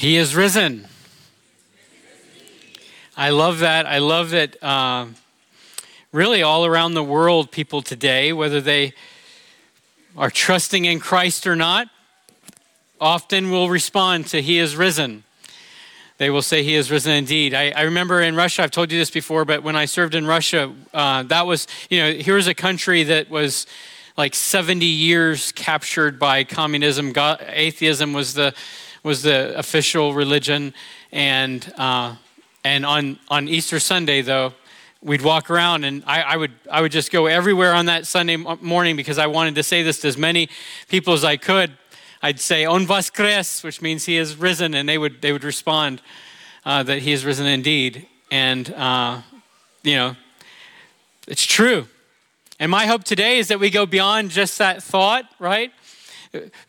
He is risen. I love that. I love that really all around the world, people today, whether they are trusting in Christ or not, often will respond to he is risen. They will say he is risen indeed. I remember in Russia, I've told you this before, but when I served in Russia, that was, here's a country that was like 70 years captured by communism. Atheism was the official religion. And on Easter Sunday though, we'd walk around and I would just go everywhere on that Sunday morning because I wanted to say this to as many people as I could. I'd say, On Vascres, which means he is risen, and they would respond that he is risen indeed. And, it's true. And my hope today is that we go beyond just that thought, right?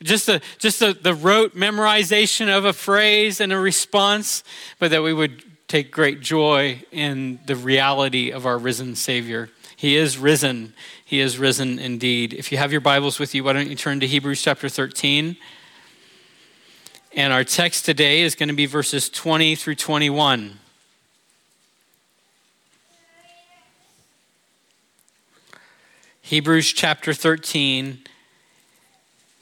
Just the rote memorization of a phrase and a response, but that we would take great joy in the reality of our risen Savior. He is risen. He is risen indeed. If you have your Bibles with you, why don't you turn to Hebrews chapter 13. And our text today is going to be verses 20 through 21. Hebrews chapter 13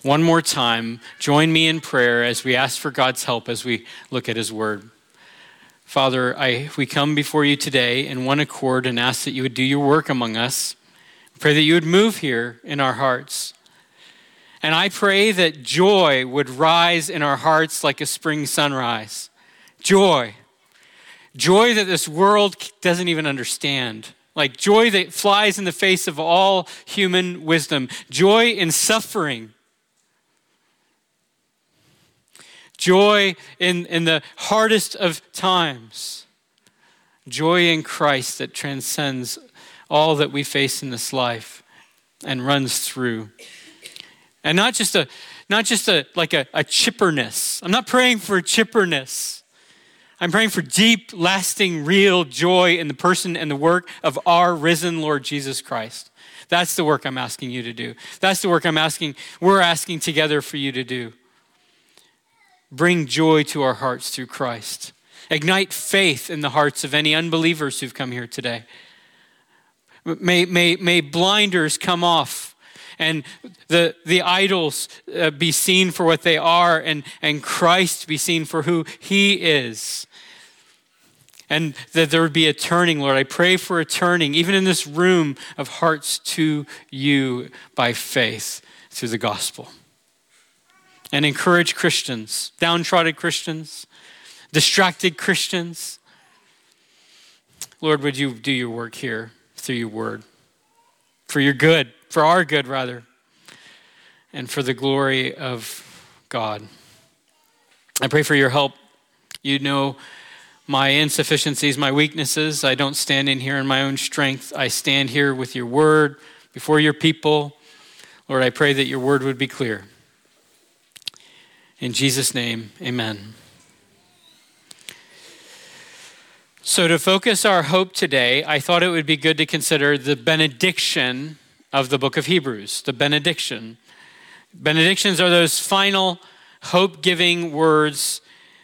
One more time, join me in prayer as we ask for God's help as we look at his word. Father, we come before you today in one accord and ask that you would do your work among us. I pray that you would move here in our hearts. And I pray that joy would rise in our hearts like a spring sunrise. Joy. Joy that this world doesn't even understand. Like joy that flies in the face of all human wisdom. Joy in suffering. Joy in the hardest of times. Joy in Christ that transcends all that we face in this life and runs through. And not just a chipperness. I'm not praying for chipperness. I'm praying for deep, lasting, real joy in the person and the work of our risen Lord Jesus Christ. That's the work I'm asking you to do. That's the work we're asking together for you to do. Bring joy to our hearts through Christ. Ignite faith in the hearts of any unbelievers who've come here today. May blinders come off and the idols be seen for what they are and Christ be seen for who he is. And that there would be a turning, Lord. I pray for a turning, even in this room, of hearts to you by faith through the gospel. And encourage Christians, downtrodden Christians, distracted Christians. Lord, would you do your work here through your word? For your good, for our good rather, and for the glory of God. I pray for your help. You know my insufficiencies, my weaknesses. I don't stand in here in my own strength. I stand here with your word before your people. Lord, I pray that your word would be clear. In Jesus' name, amen. So to focus our hope today, I thought it would be good to consider the benediction of the book of Hebrews, the benediction. Benedictions are those final hope-giving words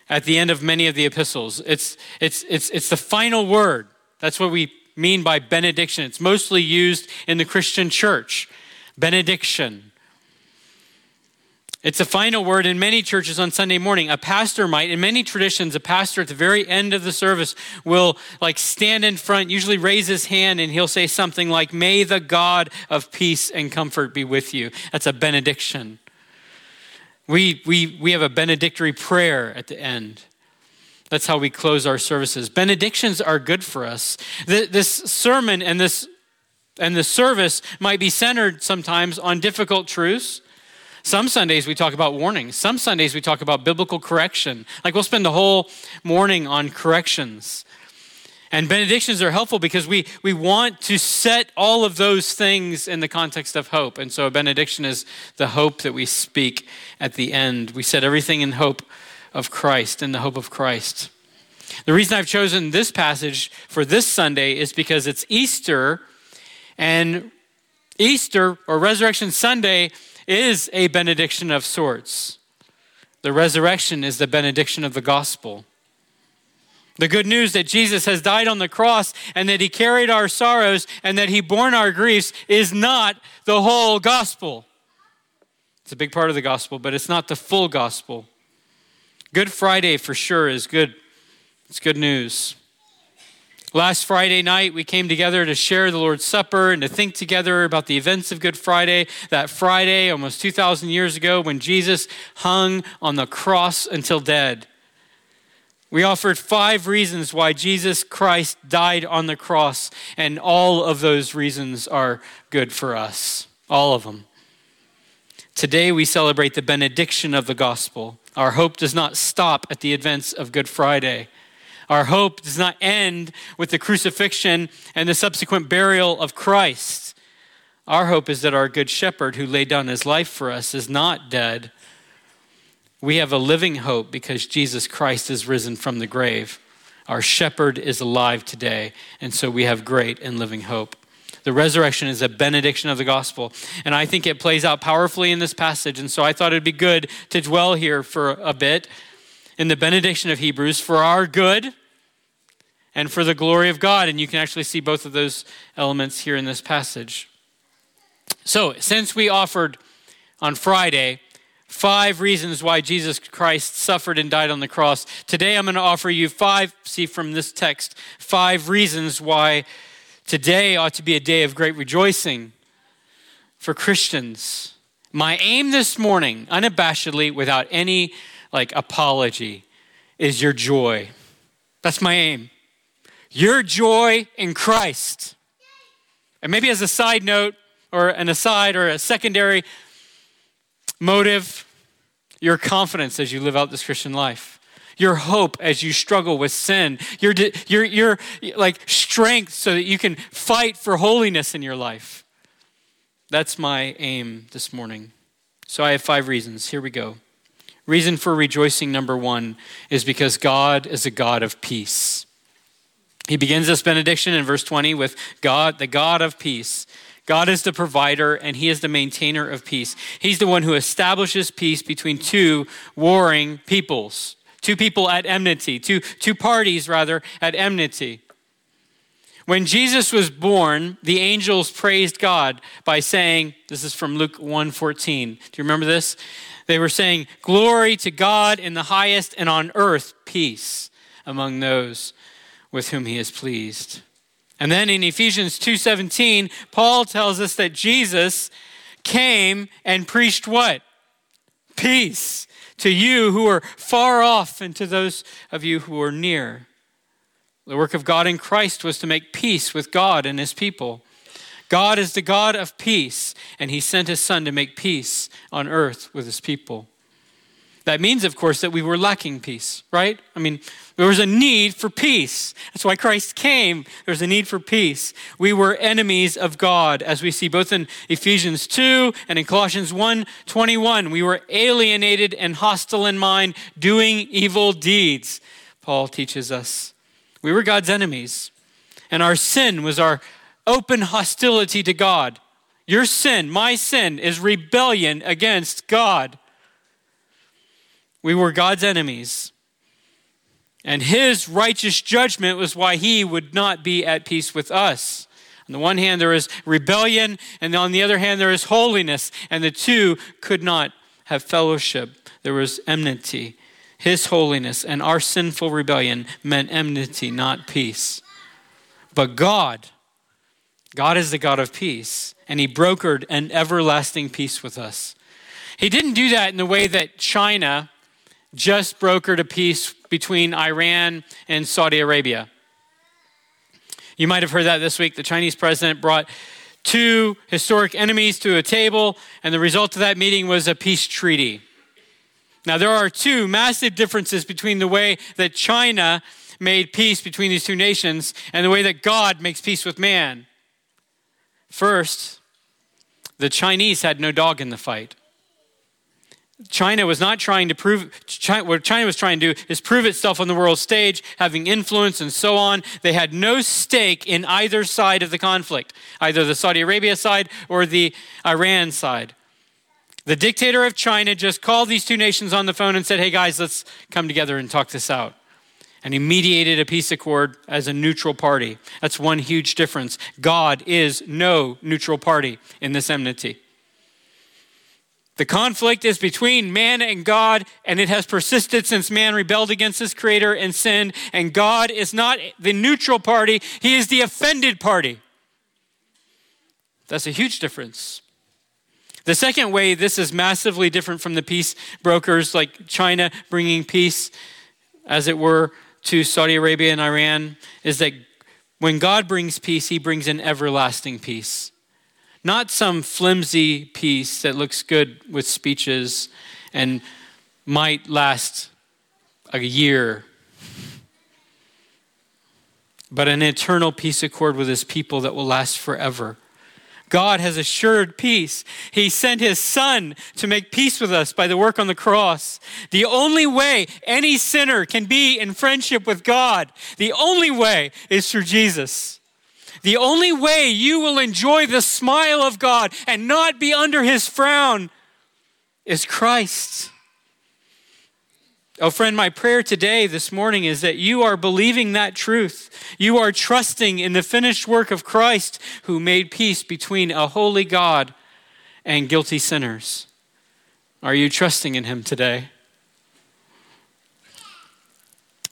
at the end of many of the epistles. It's the final word. That's what we mean by benediction. It's mostly used in the Christian church, benediction. It's a final word in many churches on Sunday morning. A pastor might, in many traditions, a pastor at the very end of the service will stand in front, usually raise his hand, and he'll say something like, "May the God of peace and comfort be with you." That's a benediction. We have a benedictory prayer at the end. That's how we close our services. Benedictions are good for us. This sermon and the service might be centered sometimes on difficult truths. Some Sundays we talk about warnings. Some Sundays we talk about biblical correction. We'll spend the whole morning on corrections. And benedictions are helpful because we want to set all of those things in the context of hope. And so a benediction is the hope that we speak at the end. We set everything in hope of Christ, in the hope of Christ. The reason I've chosen this passage for this Sunday is because it's Easter, and Easter, or Resurrection Sunday, is a benediction of sorts. The resurrection is the benediction of the gospel. The good news that Jesus has died on the cross and that he carried our sorrows and that he bore our griefs is not the whole gospel. It's a big part of the gospel, but it's not the full gospel. Good Friday for sure is good. It's good news. Last Friday night, we came together to share the Lord's Supper and to think together about the events of Good Friday. That Friday, almost 2,000 years ago, when Jesus hung on the cross until dead. We offered 5 reasons why Jesus Christ died on the cross, and all of those reasons are good for us, all of them. Today, we celebrate the benediction of the gospel. Our hope does not stop at the events of Good Friday. Our hope does not end with the crucifixion and the subsequent burial of Christ. Our hope is that our good shepherd who laid down his life for us is not dead. We have a living hope because Jesus Christ is risen from the grave. Our shepherd is alive today, and so we have great and living hope. The resurrection is a benediction of the gospel, and I think it plays out powerfully in this passage, and so I thought it'd be good to dwell here for a bit in the benediction of Hebrews for our good and for the glory of God. And you can actually see both of those elements here in this passage. So since we offered on Friday 5 reasons why Jesus Christ suffered and died on the cross, today I'm going to offer you 5, see from this text, 5 reasons why today ought to be a day of great rejoicing for Christians. My aim this morning, unabashedly, without any apology, is your joy. That's my aim. Your joy in Christ. And maybe as a side note or an aside or a secondary motive, your confidence as you live out this Christian life. Your hope as you struggle with sin. Your strength so that you can fight for holiness in your life. That's my aim this morning. So I have 5 reasons. Here we go. Reason for rejoicing number 1 is because God is a God of peace. He begins this benediction in verse 20 with God, the God of peace. God is the provider and he is the maintainer of peace. He's the one who establishes peace between two warring peoples, two people at enmity, two parties rather at enmity. When Jesus was born, the angels praised God by saying, this is from Luke 1:14. Do you remember this? They were saying, "Glory to God in the highest, and on earth peace among those with whom he is pleased." And then in Ephesians 2:17, Paul tells us that Jesus came and preached what? Peace to you who are far off and to those of you who are near. The work of God in Christ was to make peace with God and his people. God is the God of peace, and he sent his son to make peace on earth with his people. That means, of course, that we were lacking peace, right? I mean, there was a need for peace. That's why Christ came. There was a need for peace. We were enemies of God, as we see both in Ephesians 2 and in Colossians 1:21. We were alienated and hostile in mind, doing evil deeds, Paul teaches us. We were God's enemies, and our sin was our open hostility to God. Your sin, my sin, is rebellion against God. We were God's enemies. And his righteous judgment was why he would not be at peace with us. On the one hand, there is rebellion, and on the other hand, there is holiness, and the two could not have fellowship. There was enmity. His holiness and our sinful rebellion meant enmity, not peace. But God is the God of peace, and he brokered an everlasting peace with us. He didn't do that in the way that China just brokered a peace between Iran and Saudi Arabia. You might have heard that this week. The Chinese president brought 2 historic enemies to a table, and the result of that meeting was a peace treaty. Now, there are 2 massive differences between the way that China made peace between these two nations and the way that God makes peace with man. First, the Chinese had no dog in the fight. China was not trying to prove, what China was trying to do is prove itself on the world stage, having influence and so on. They had no stake in either side of the conflict, either the Saudi Arabia side or the Iran side. The dictator of China just called these two nations on the phone and said, hey guys, let's come together and talk this out. And he mediated a peace accord as a neutral party. That's one huge difference. God is no neutral party in this enmity. The conflict is between man and God, and it has persisted since man rebelled against his creator and sinned, and God is not the neutral party, he is the offended party. That's a huge difference. The second way this is massively different from the peace brokers like China bringing peace, as it were, to Saudi Arabia and Iran, is that when God brings peace, he brings an everlasting peace. Not some flimsy peace that looks good with speeches and might last a year, but an eternal peace accord with his people that will last forever. God has assured peace. He sent his son to make peace with us by the work on the cross. The only way any sinner can be in friendship with God, the only way is through Jesus. The only way you will enjoy the smile of God and not be under his frown is Christ. Oh friend, my prayer today, this morning, is that you are believing that truth. You are trusting in the finished work of Christ who made peace between a holy God and guilty sinners. Are you trusting in him today?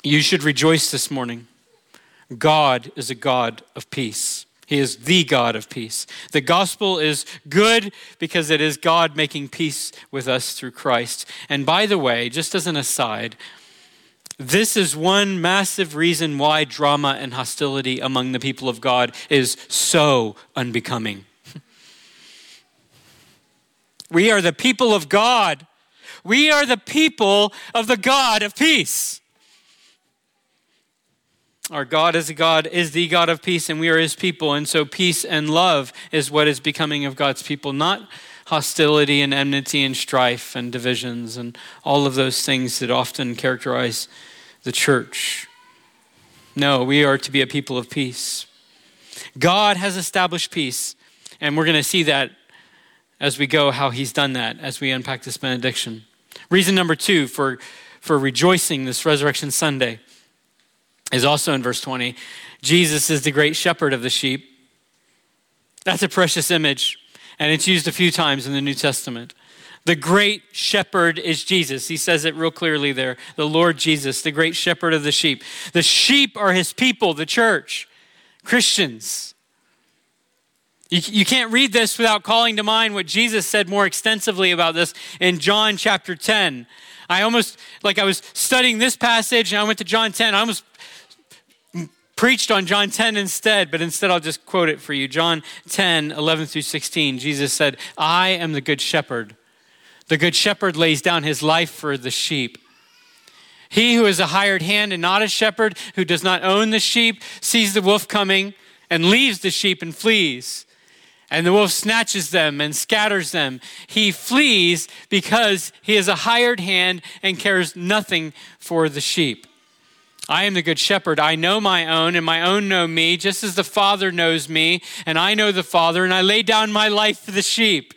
You should rejoice this morning. God is a God of peace. He is the God of peace. The gospel is good because it is God making peace with us through Christ. And by the way, just as an aside, this is one massive reason why drama and hostility among the people of God is so unbecoming. We are the people of God. We are the people of the God of peace. Our God, is the God of peace, and we are his people. And so peace and love is what is becoming of God's people, not hostility and enmity and strife and divisions and all of those things that often characterize the church. No, we are to be a people of peace. God has established peace, and we're going to see that as we go, how he's done that as we unpack this benediction. Reason number two for rejoicing this Resurrection Sunday is also in verse 20. Jesus is the great shepherd of the sheep. That's a precious image, and it's used a few times in the New Testament. The great shepherd is Jesus. He says it real clearly there. The Lord Jesus, the great shepherd of the sheep. The sheep are his people, the church, Christians. You can't read this without calling to mind what Jesus said more extensively about this in John chapter 10. I was studying this passage and I went to John 10. I almost preached on John 10 instead, but instead I'll just quote it for you. John 10, 11 through 16, Jesus said, I am the good shepherd. The good shepherd lays down his life for the sheep. He who is a hired hand and not a shepherd, who does not own the sheep, sees the wolf coming and leaves the sheep and flees. And the wolf snatches them and scatters them. He flees because he is a hired hand and cares nothing for the sheep. I am the good shepherd. I know my own, and my own know me, just as the Father knows me, and I know the Father, and I lay down my life for the sheep.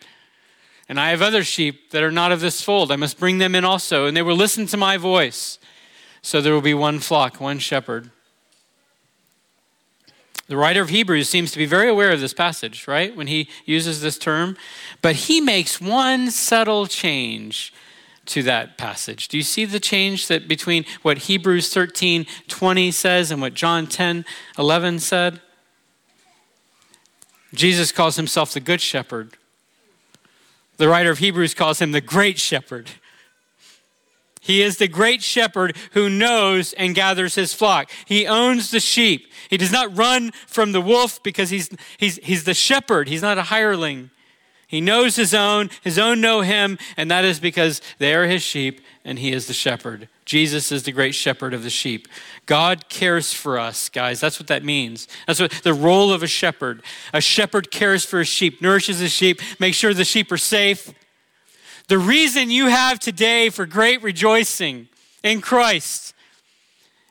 And I have other sheep that are not of this fold. I must bring them in also, and they will listen to my voice. So there will be one flock, one shepherd. The writer of Hebrews seems to be very aware of this passage, right? When he uses this term, but he makes one subtle change to that passage. Do you see the change that between what Hebrews 13:20 says and what John 10:11 said? Jesus calls himself the good shepherd. The writer of Hebrews calls him the great shepherd. He is the great shepherd who knows and gathers his flock. He owns the sheep. He does not run from the wolf because he's the shepherd. He's not a hireling. He knows his own know him, and that is because they are his sheep and he is the shepherd. Jesus is the great shepherd of the sheep. God cares for us, guys. That's what that means. That's what the role of a shepherd. A shepherd cares for his sheep, nourishes his sheep, makes sure the sheep are safe. The reason you have today for great rejoicing in Christ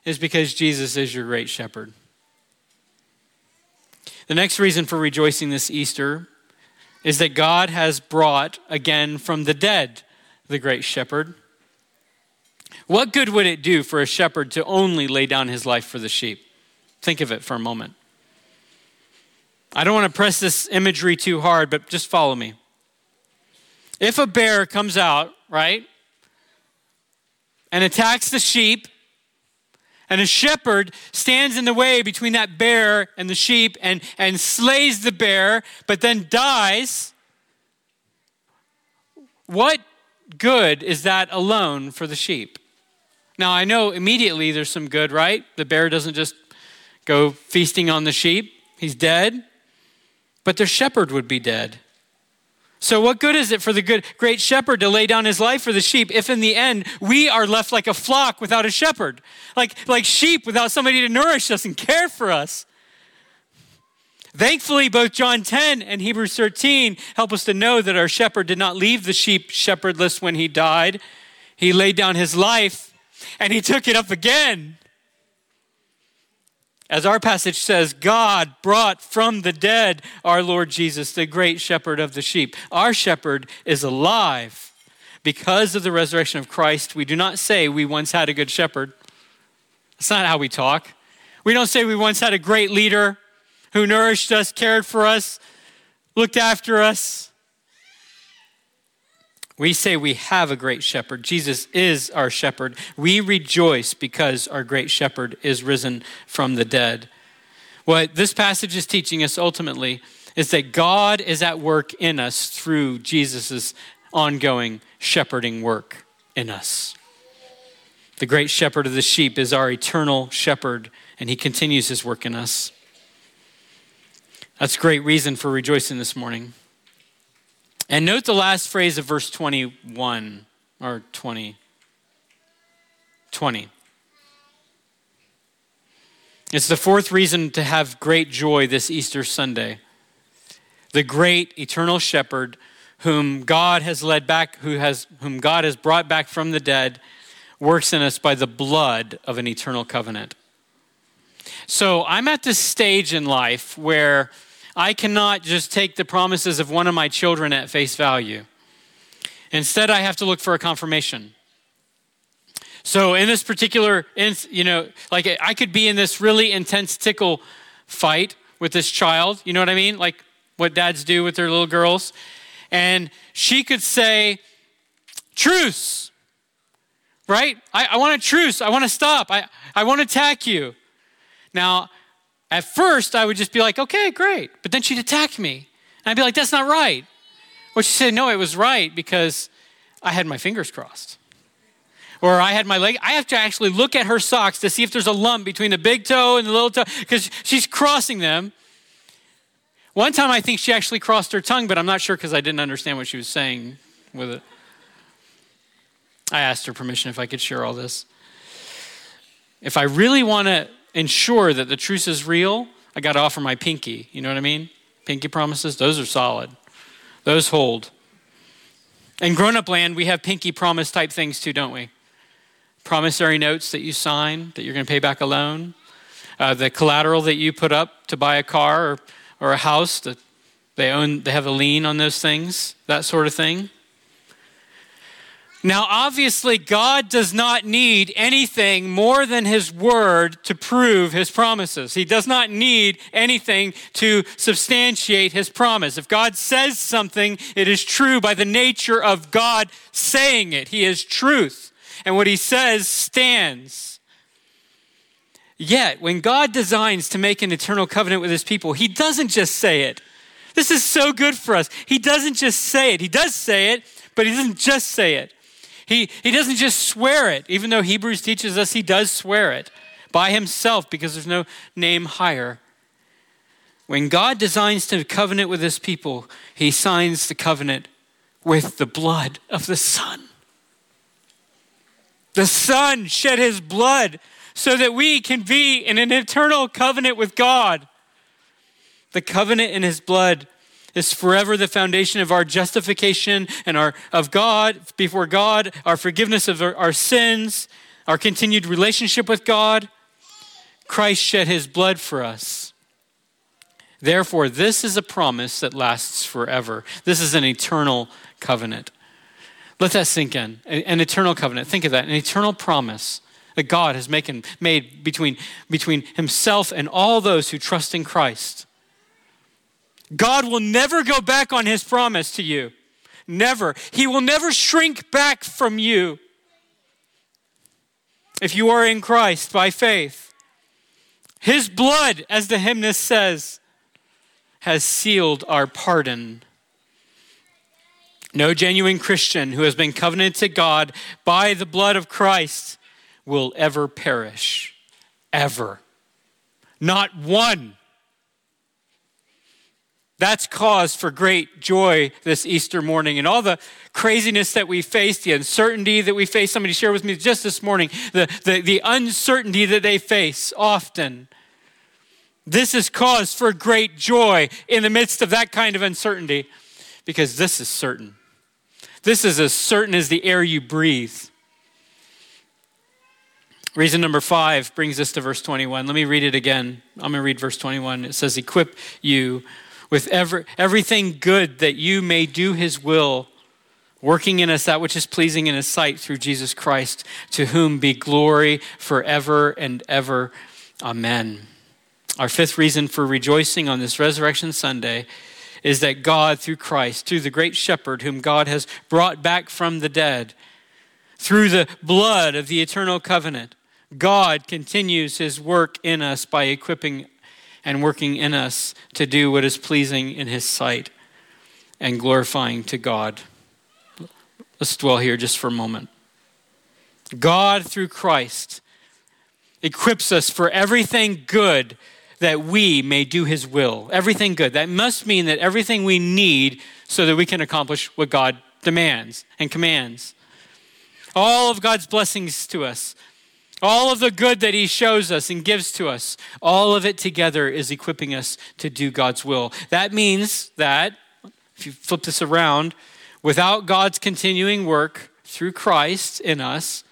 is because Jesus is your great shepherd. The next reason for rejoicing this Easter is that God has brought again from the dead the great shepherd. What good would it do for a shepherd to only lay down his life for the sheep? Think of it for a moment. I don't want to press this imagery too hard, but just follow me. If a bear comes out, right, and attacks the sheep, and a shepherd stands in the way between that bear and the sheep and slays the bear, but then dies, what good is that alone for the sheep? Now, I know immediately there's some good, right? The bear doesn't just go feasting on the sheep. He's dead. But their shepherd would be dead. So what good is it for the great shepherd to lay down his life for the sheep if in the end we are left like a flock without a shepherd, like sheep without somebody to nourish us and care for us? Thankfully, both John 10 and Hebrews 13 help us to know that our shepherd did not leave the sheep shepherdless when he died. He laid down his life and he took it up again. As our passage says, God brought from the dead our Lord Jesus, the great shepherd of the sheep. Our shepherd is alive. Because of the resurrection of Christ, we do not say we once had a good shepherd. That's not how we talk. We don't say we once had a great leader who nourished us, cared for us, looked after us. We say we have a great shepherd. Jesus is our shepherd. We rejoice because our great shepherd is risen from the dead. What this passage is teaching us ultimately is that God is at work in us through Jesus' ongoing shepherding work in us. The great shepherd of the sheep is our eternal shepherd, and he continues his work in us. That's a great reason for rejoicing this morning. And note the last phrase of verse 21, or 20. It's the fourth reason to have great joy this Easter Sunday. The great eternal shepherd whom God has led back, whom God has brought back from the dead, works in us by the blood of an eternal covenant. So I'm at this stage in life where I cannot just take the promises of one of my children at face value. Instead, I have to look for a confirmation. So in this particular, I could be in this really intense tickle fight with this child. You know what I mean? Like what dads do with their little girls. And she could say, truce, right? I want a truce. I want to stop. I want to attack you. Now, at first, I would just be like, okay, great. But then she'd attack me. And I'd be like, that's not right. Well, she said, no, it was right because I had my fingers crossed. Or I had my leg. I have to actually look at her socks to see if there's a lump between the big toe and the little toe because she's crossing them. One time, I think she actually crossed her tongue, but I'm not sure because I didn't understand what she was saying with it. I asked her permission if I could share all this. If I really want to ensure that the truce is real, I got to offer my pinky. You know what I mean? Pinky promises, those are solid. Those hold. In grown-up land, we have pinky promise type things too, don't we? Promissory notes that you sign, that you're going to pay back a loan. The collateral that you put up to buy a car or a house, that they own, they have a lien on those things, that sort of thing. Now, obviously, God does not need anything more than his word to prove his promises. He does not need anything to substantiate his promise. If God says something, it is true by the nature of God saying it. He is truth, and what he says stands. Yet, when God designs to make an eternal covenant with his people, he doesn't just say it. This is so good for us. He doesn't just say it. He does say it, but he doesn't just say it. He doesn't just swear it, even though Hebrews teaches us he does swear it by himself because there's no name higher. When God designs to covenant with his people, he signs the covenant with the blood of the Son. The Son shed his blood so that we can be in an eternal covenant with God. The covenant in his blood is forever the foundation of our justification and of God, our forgiveness of our sins, our continued relationship with God. Christ shed his blood for us. Therefore, this is a promise that lasts forever. This is an eternal covenant. Let that sink in. An eternal covenant. Think of that. An eternal promise that God has made between himself and all those who trust in Christ. God will never go back on his promise to you. Never. He will never shrink back from you. If you are in Christ by faith, his blood, as the hymnist says, has sealed our pardon. No genuine Christian who has been covenanted to God by the blood of Christ will ever perish. Ever. Not one. That's cause for great joy this Easter morning. And all the craziness that we face, the uncertainty that we face, somebody shared with me just this morning, the uncertainty that they face often. This is cause for great joy in the midst of that kind of uncertainty, because this is certain. This is as certain as the air you breathe. Reason number 5 brings us to verse 21. Let me read it again. I'm going to read verse 21. It says, equip you with everything good that you may do his will, working in us that which is pleasing in his sight through Jesus Christ, to whom be glory forever and ever. Amen. Our 5th reason for rejoicing on this Resurrection Sunday is that God, through Christ, through the great shepherd whom God has brought back from the dead, through the blood of the eternal covenant, God continues his work in us by equipping and working in us to do what is pleasing in his sight and glorifying to God. Let's dwell here just for a moment. God, through Christ, equips us for everything good that we may do his will. Everything good. That must mean that everything we need so that we can accomplish what God demands and commands. All of God's blessings to us, all of the good that he shows us and gives to us, all of it together is equipping us to do God's will. That means that, if you flip this around, without God's continuing work through Christ in us,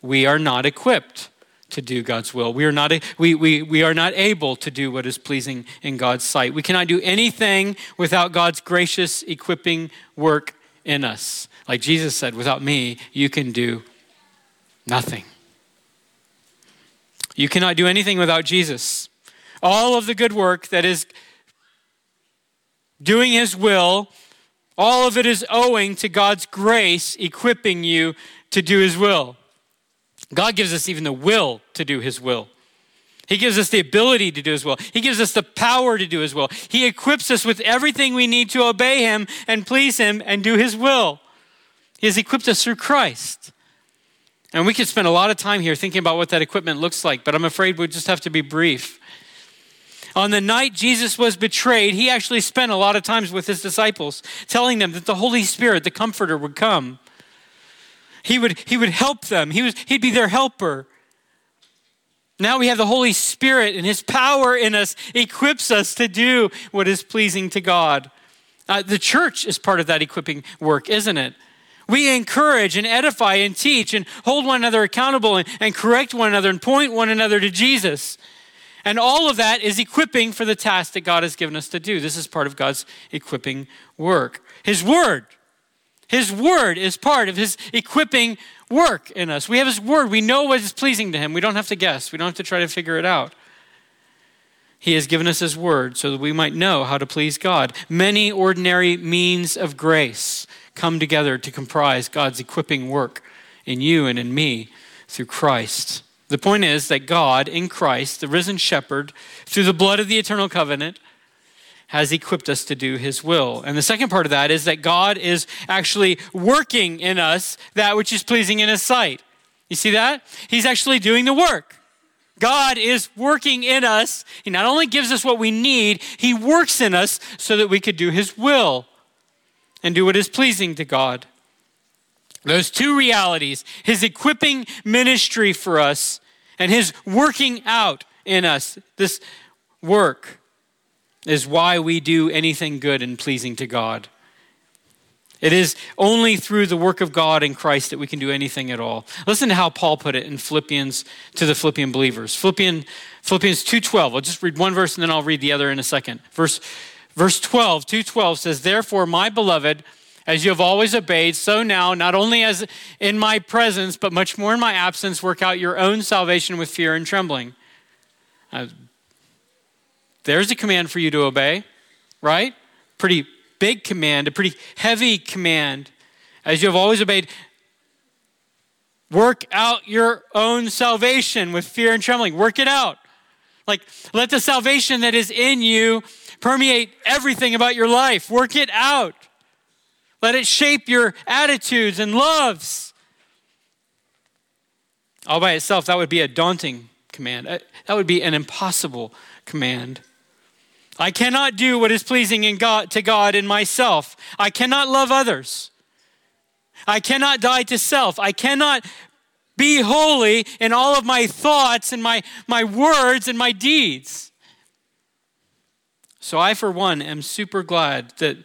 we are not equipped to do God's will. We are not able to do what is pleasing in God's sight. We cannot do anything without God's gracious equipping work in us. Like Jesus said, without me, you can do nothing. You cannot do anything without Jesus. All of the good work that is doing his will, all of it is owing to God's grace equipping you to do his will. God gives us even the will to do his will. He gives us the ability to do his will. He gives us the power to do his will. He equips us with everything we need to obey him and please him and do his will. He has equipped us through Christ. And we could spend a lot of time here thinking about what that equipment looks like, but I'm afraid we'll just have to be brief. On the night Jesus was betrayed, he actually spent a lot of time with his disciples, telling them that the Holy Spirit, the Comforter, would come. He would help them. He'd be their helper. Now we have the Holy Spirit, and his power in us equips us to do what is pleasing to God. The church is part of that equipping work, isn't it? We encourage and edify and teach and hold one another accountable and correct one another and point one another to Jesus. And all of that is equipping for the task that God has given us to do. This is part of God's equipping work. His word is part of his equipping work in us. We have his word. We know what is pleasing to him. We don't have to guess. We don't have to try to figure it out. He has given us his word so that we might know how to please God. Many ordinary means of grace come together to comprise God's equipping work in you and in me through Christ. The point is that God in Christ, the risen shepherd, through the blood of the eternal covenant, has equipped us to do his will. And the second part of that is that God is actually working in us that which is pleasing in his sight. You see that? He's actually doing the work. God is working in us. He not only gives us what we need, he works in us so that we could do his will and do what is pleasing to God. Those two realities, his equipping ministry for us and his working out in us, this work is why we do anything good and pleasing to God. It is only through the work of God in Christ that we can do anything at all. Listen to how Paul put it in Philippians, to the Philippian believers. Philippians 2:12. I'll just read one verse and then I'll read the other in a second. Verse 12, 2:12 says, "Therefore, my beloved, as you have always obeyed, so now, not only as in my presence, but much more in my absence, work out your own salvation with fear and trembling." There's a command for you to obey, right? Pretty big command, a pretty heavy command. "As you have always obeyed, work out your own salvation with fear and trembling." Work it out. Like, let the salvation that is in you permeate everything about your life. Work it out. Let it shape your attitudes and loves. All by itself, that would be a daunting command. That would be an impossible command. I cannot do what is pleasing to God in myself. I cannot love others. I cannot die to self. I cannot be holy in all of my thoughts and my words and my deeds. So I, for one, am super glad that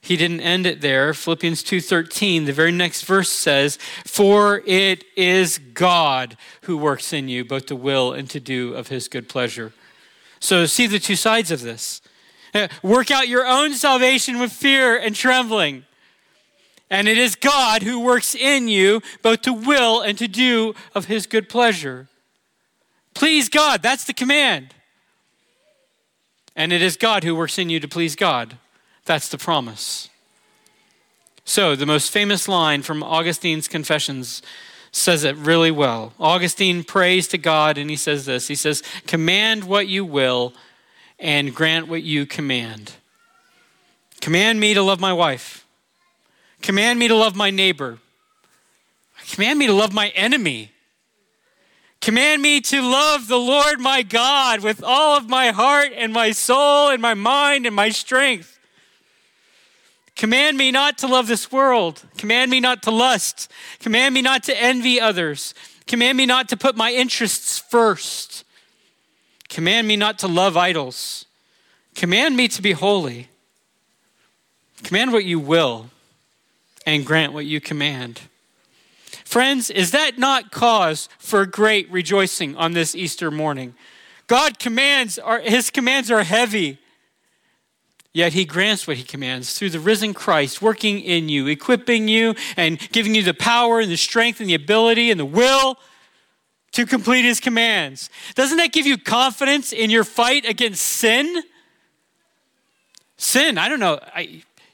he didn't end it there. Philippians 2:13, the very next verse says, "For it is God who works in you, both to will and to do of his good pleasure." So see the two sides of this. Work out your own salvation with fear and trembling. And it is God who works in you, both to will and to do of his good pleasure. Please God, that's the command. And it is God who works in you to please God. That's the promise. So the most famous line from Augustine's Confessions says it really well. Augustine prays to God and he says this. He says, "Command what you will and grant what you command. Command me to love my wife. Command me to love my neighbor. Command me to love my enemy. Command me to love the Lord my God with all of my heart and my soul and my mind and my strength. Command me not to love this world. Command me not to lust. Command me not to envy others. Command me not to put my interests first. Command me not to love idols. Command me to be holy. Command what you will and grant what you command." Friends, is that not cause for great rejoicing on this Easter morning? His commands are heavy. Yet he grants what he commands through the risen Christ working in you, equipping you and giving you the power and the strength and the ability and the will to complete his commands. Doesn't that give you confidence in your fight against sin? Sin, I don't know,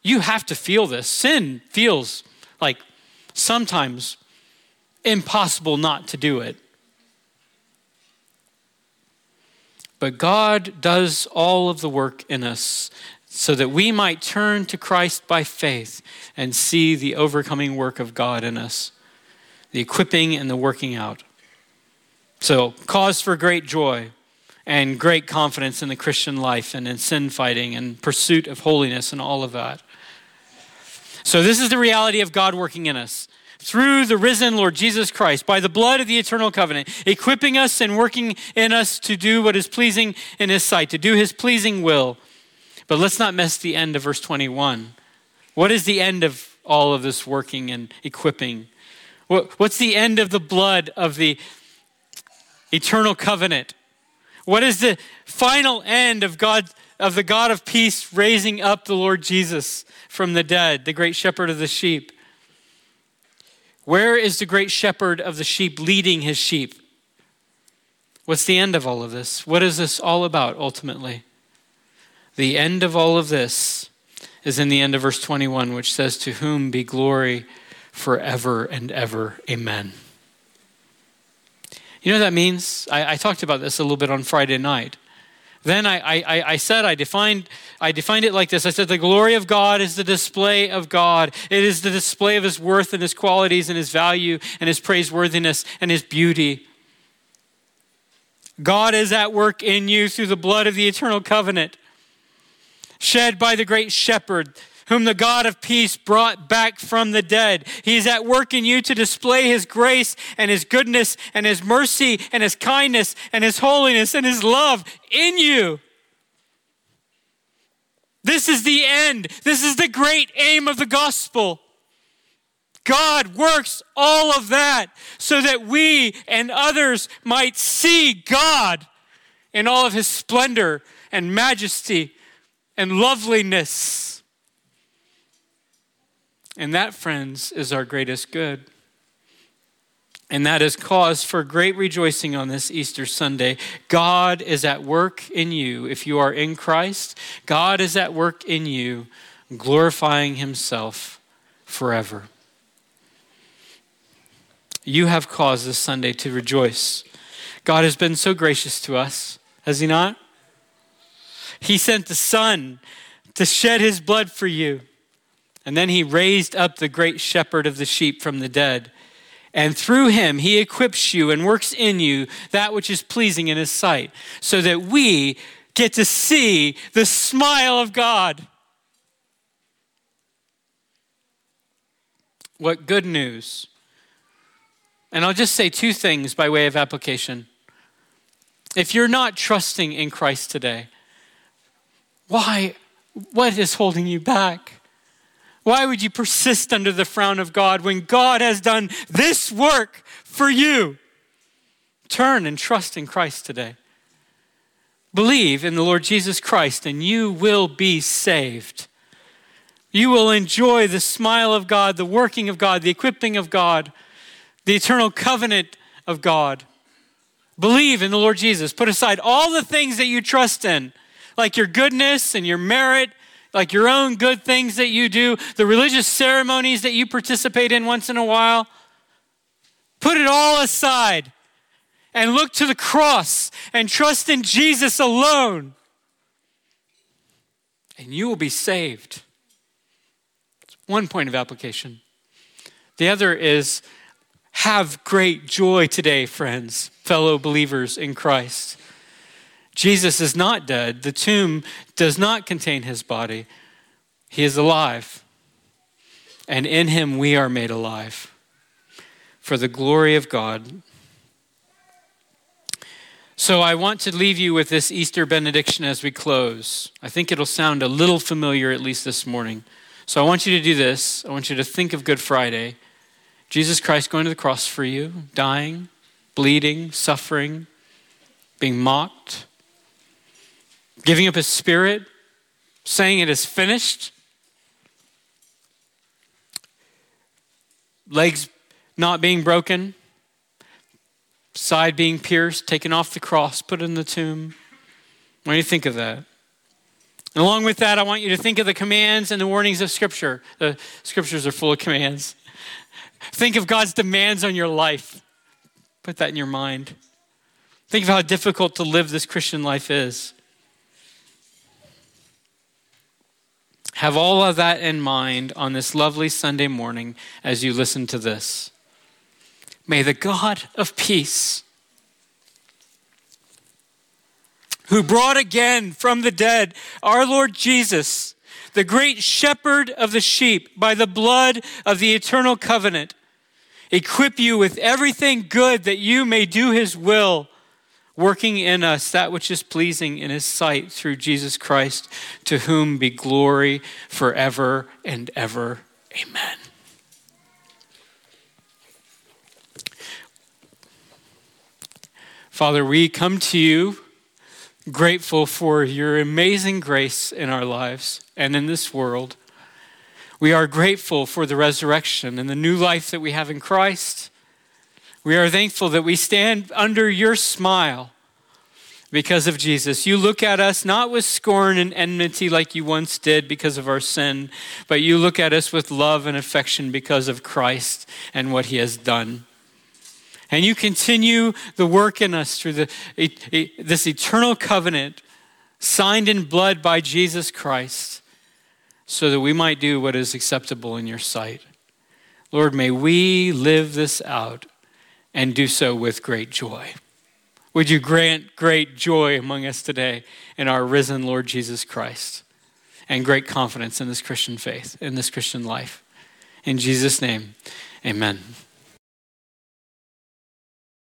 you have to feel this. Sin feels like sometimes impossible not to do it. But God does all of the work in us so that we might turn to Christ by faith and see the overcoming work of God in us, the equipping and the working out. So, cause for great joy and great confidence in the Christian life and in sin fighting and pursuit of holiness and all of that. So this is the reality of God working in us through the risen Lord Jesus Christ, by the blood of the eternal covenant, equipping us and working in us to do what is pleasing in his sight, to do his pleasing will. But let's not miss the end of verse 21. What is the end of all of this working and equipping? What's the end of the blood of the eternal covenant? What is the final end of God, of the God of peace raising up the Lord Jesus from the dead, the great shepherd of the sheep? Where is the great shepherd of the sheep leading his sheep? What's the end of all of this? What is this all about ultimately? The end of all of this is in the end of verse 21, which says, "To whom be glory forever and ever. Amen." You know what that means? I talked about this a little bit on Friday night. Then I defined it like this. I said, the glory of God is the display of God. It is the display of his worth and his qualities and his value and his praiseworthiness and his beauty. God is at work in you through the blood of the eternal covenant, shed by the great shepherd, whom the God of peace brought back from the dead. He is at work in you to display his grace and his goodness and his mercy and his kindness and his holiness and his love in you. This is the end. This is the great aim of the gospel. God works all of that so that we and others might see God in all of his splendor and majesty and loveliness. And that, friends, is our greatest good. And that is cause for great rejoicing on this Easter Sunday. God is at work in you. If you are in Christ, God is at work in you, glorifying himself forever. You have cause this Sunday to rejoice. God has been so gracious to us, has he not? He sent the Son to shed his blood for you. And then he raised up the great shepherd of the sheep from the dead. And through him, he equips you and works in you that which is pleasing in his sight, so that we get to see the smile of God. What good news. And I'll just say two things by way of application. If you're not trusting in Christ today, why? What is holding you back? Why would you persist under the frown of God when God has done this work for you? Turn and trust in Christ today. Believe in the Lord Jesus Christ and you will be saved. You will enjoy the smile of God, the working of God, the equipping of God, the eternal covenant of God. Believe in the Lord Jesus. Put aside all the things that you trust in, like your goodness and your merit, like your own good things that you do, the religious ceremonies that you participate in once in a while. Put it all aside and look to the cross and trust in Jesus alone. And you will be saved. That's one point of application. The other is, have great joy today, friends, fellow believers in Christ. Jesus is not dead. The tomb does not contain his body. He is alive. And in him we are made alive for the glory of God. So I want to leave you with this Easter benediction as we close. I think it'll sound a little familiar, at least this morning. So I want you to do this. I want you to think of Good Friday. Jesus Christ going to the cross for you, dying, bleeding, suffering, being mocked, giving up his spirit, saying it is finished, legs not being broken, side being pierced, taken off the cross, put in the tomb. What do you think of that? And along with that, I want you to think of the commands and the warnings of Scripture. The Scriptures are full of commands. Think of God's demands on your life. Put that in your mind. Think of how difficult to live this Christian life is. Have all of that in mind on this lovely Sunday morning as you listen to this. May the God of peace, who brought again from the dead our Lord Jesus, the great shepherd of the sheep, by the blood of the eternal covenant, equip you with everything good that you may do his will, working in us that which is pleasing in his sight through Jesus Christ, to whom be glory forever and ever. Amen. Father, we come to you grateful for your amazing grace in our lives and in this world. We are grateful for the resurrection and the new life that we have in Christ. We are thankful that we stand under your smile because of Jesus. You look at us not with scorn and enmity like you once did because of our sin, but you look at us with love and affection because of Christ and what he has done. And you continue the work in us through this eternal covenant signed in blood by Jesus Christ, so that we might do what is acceptable in your sight. Lord, may we live this out and do so with great joy. Would you grant great joy among us today in our risen Lord Jesus Christ and great confidence in this Christian faith, in this Christian life. In Jesus' name, amen.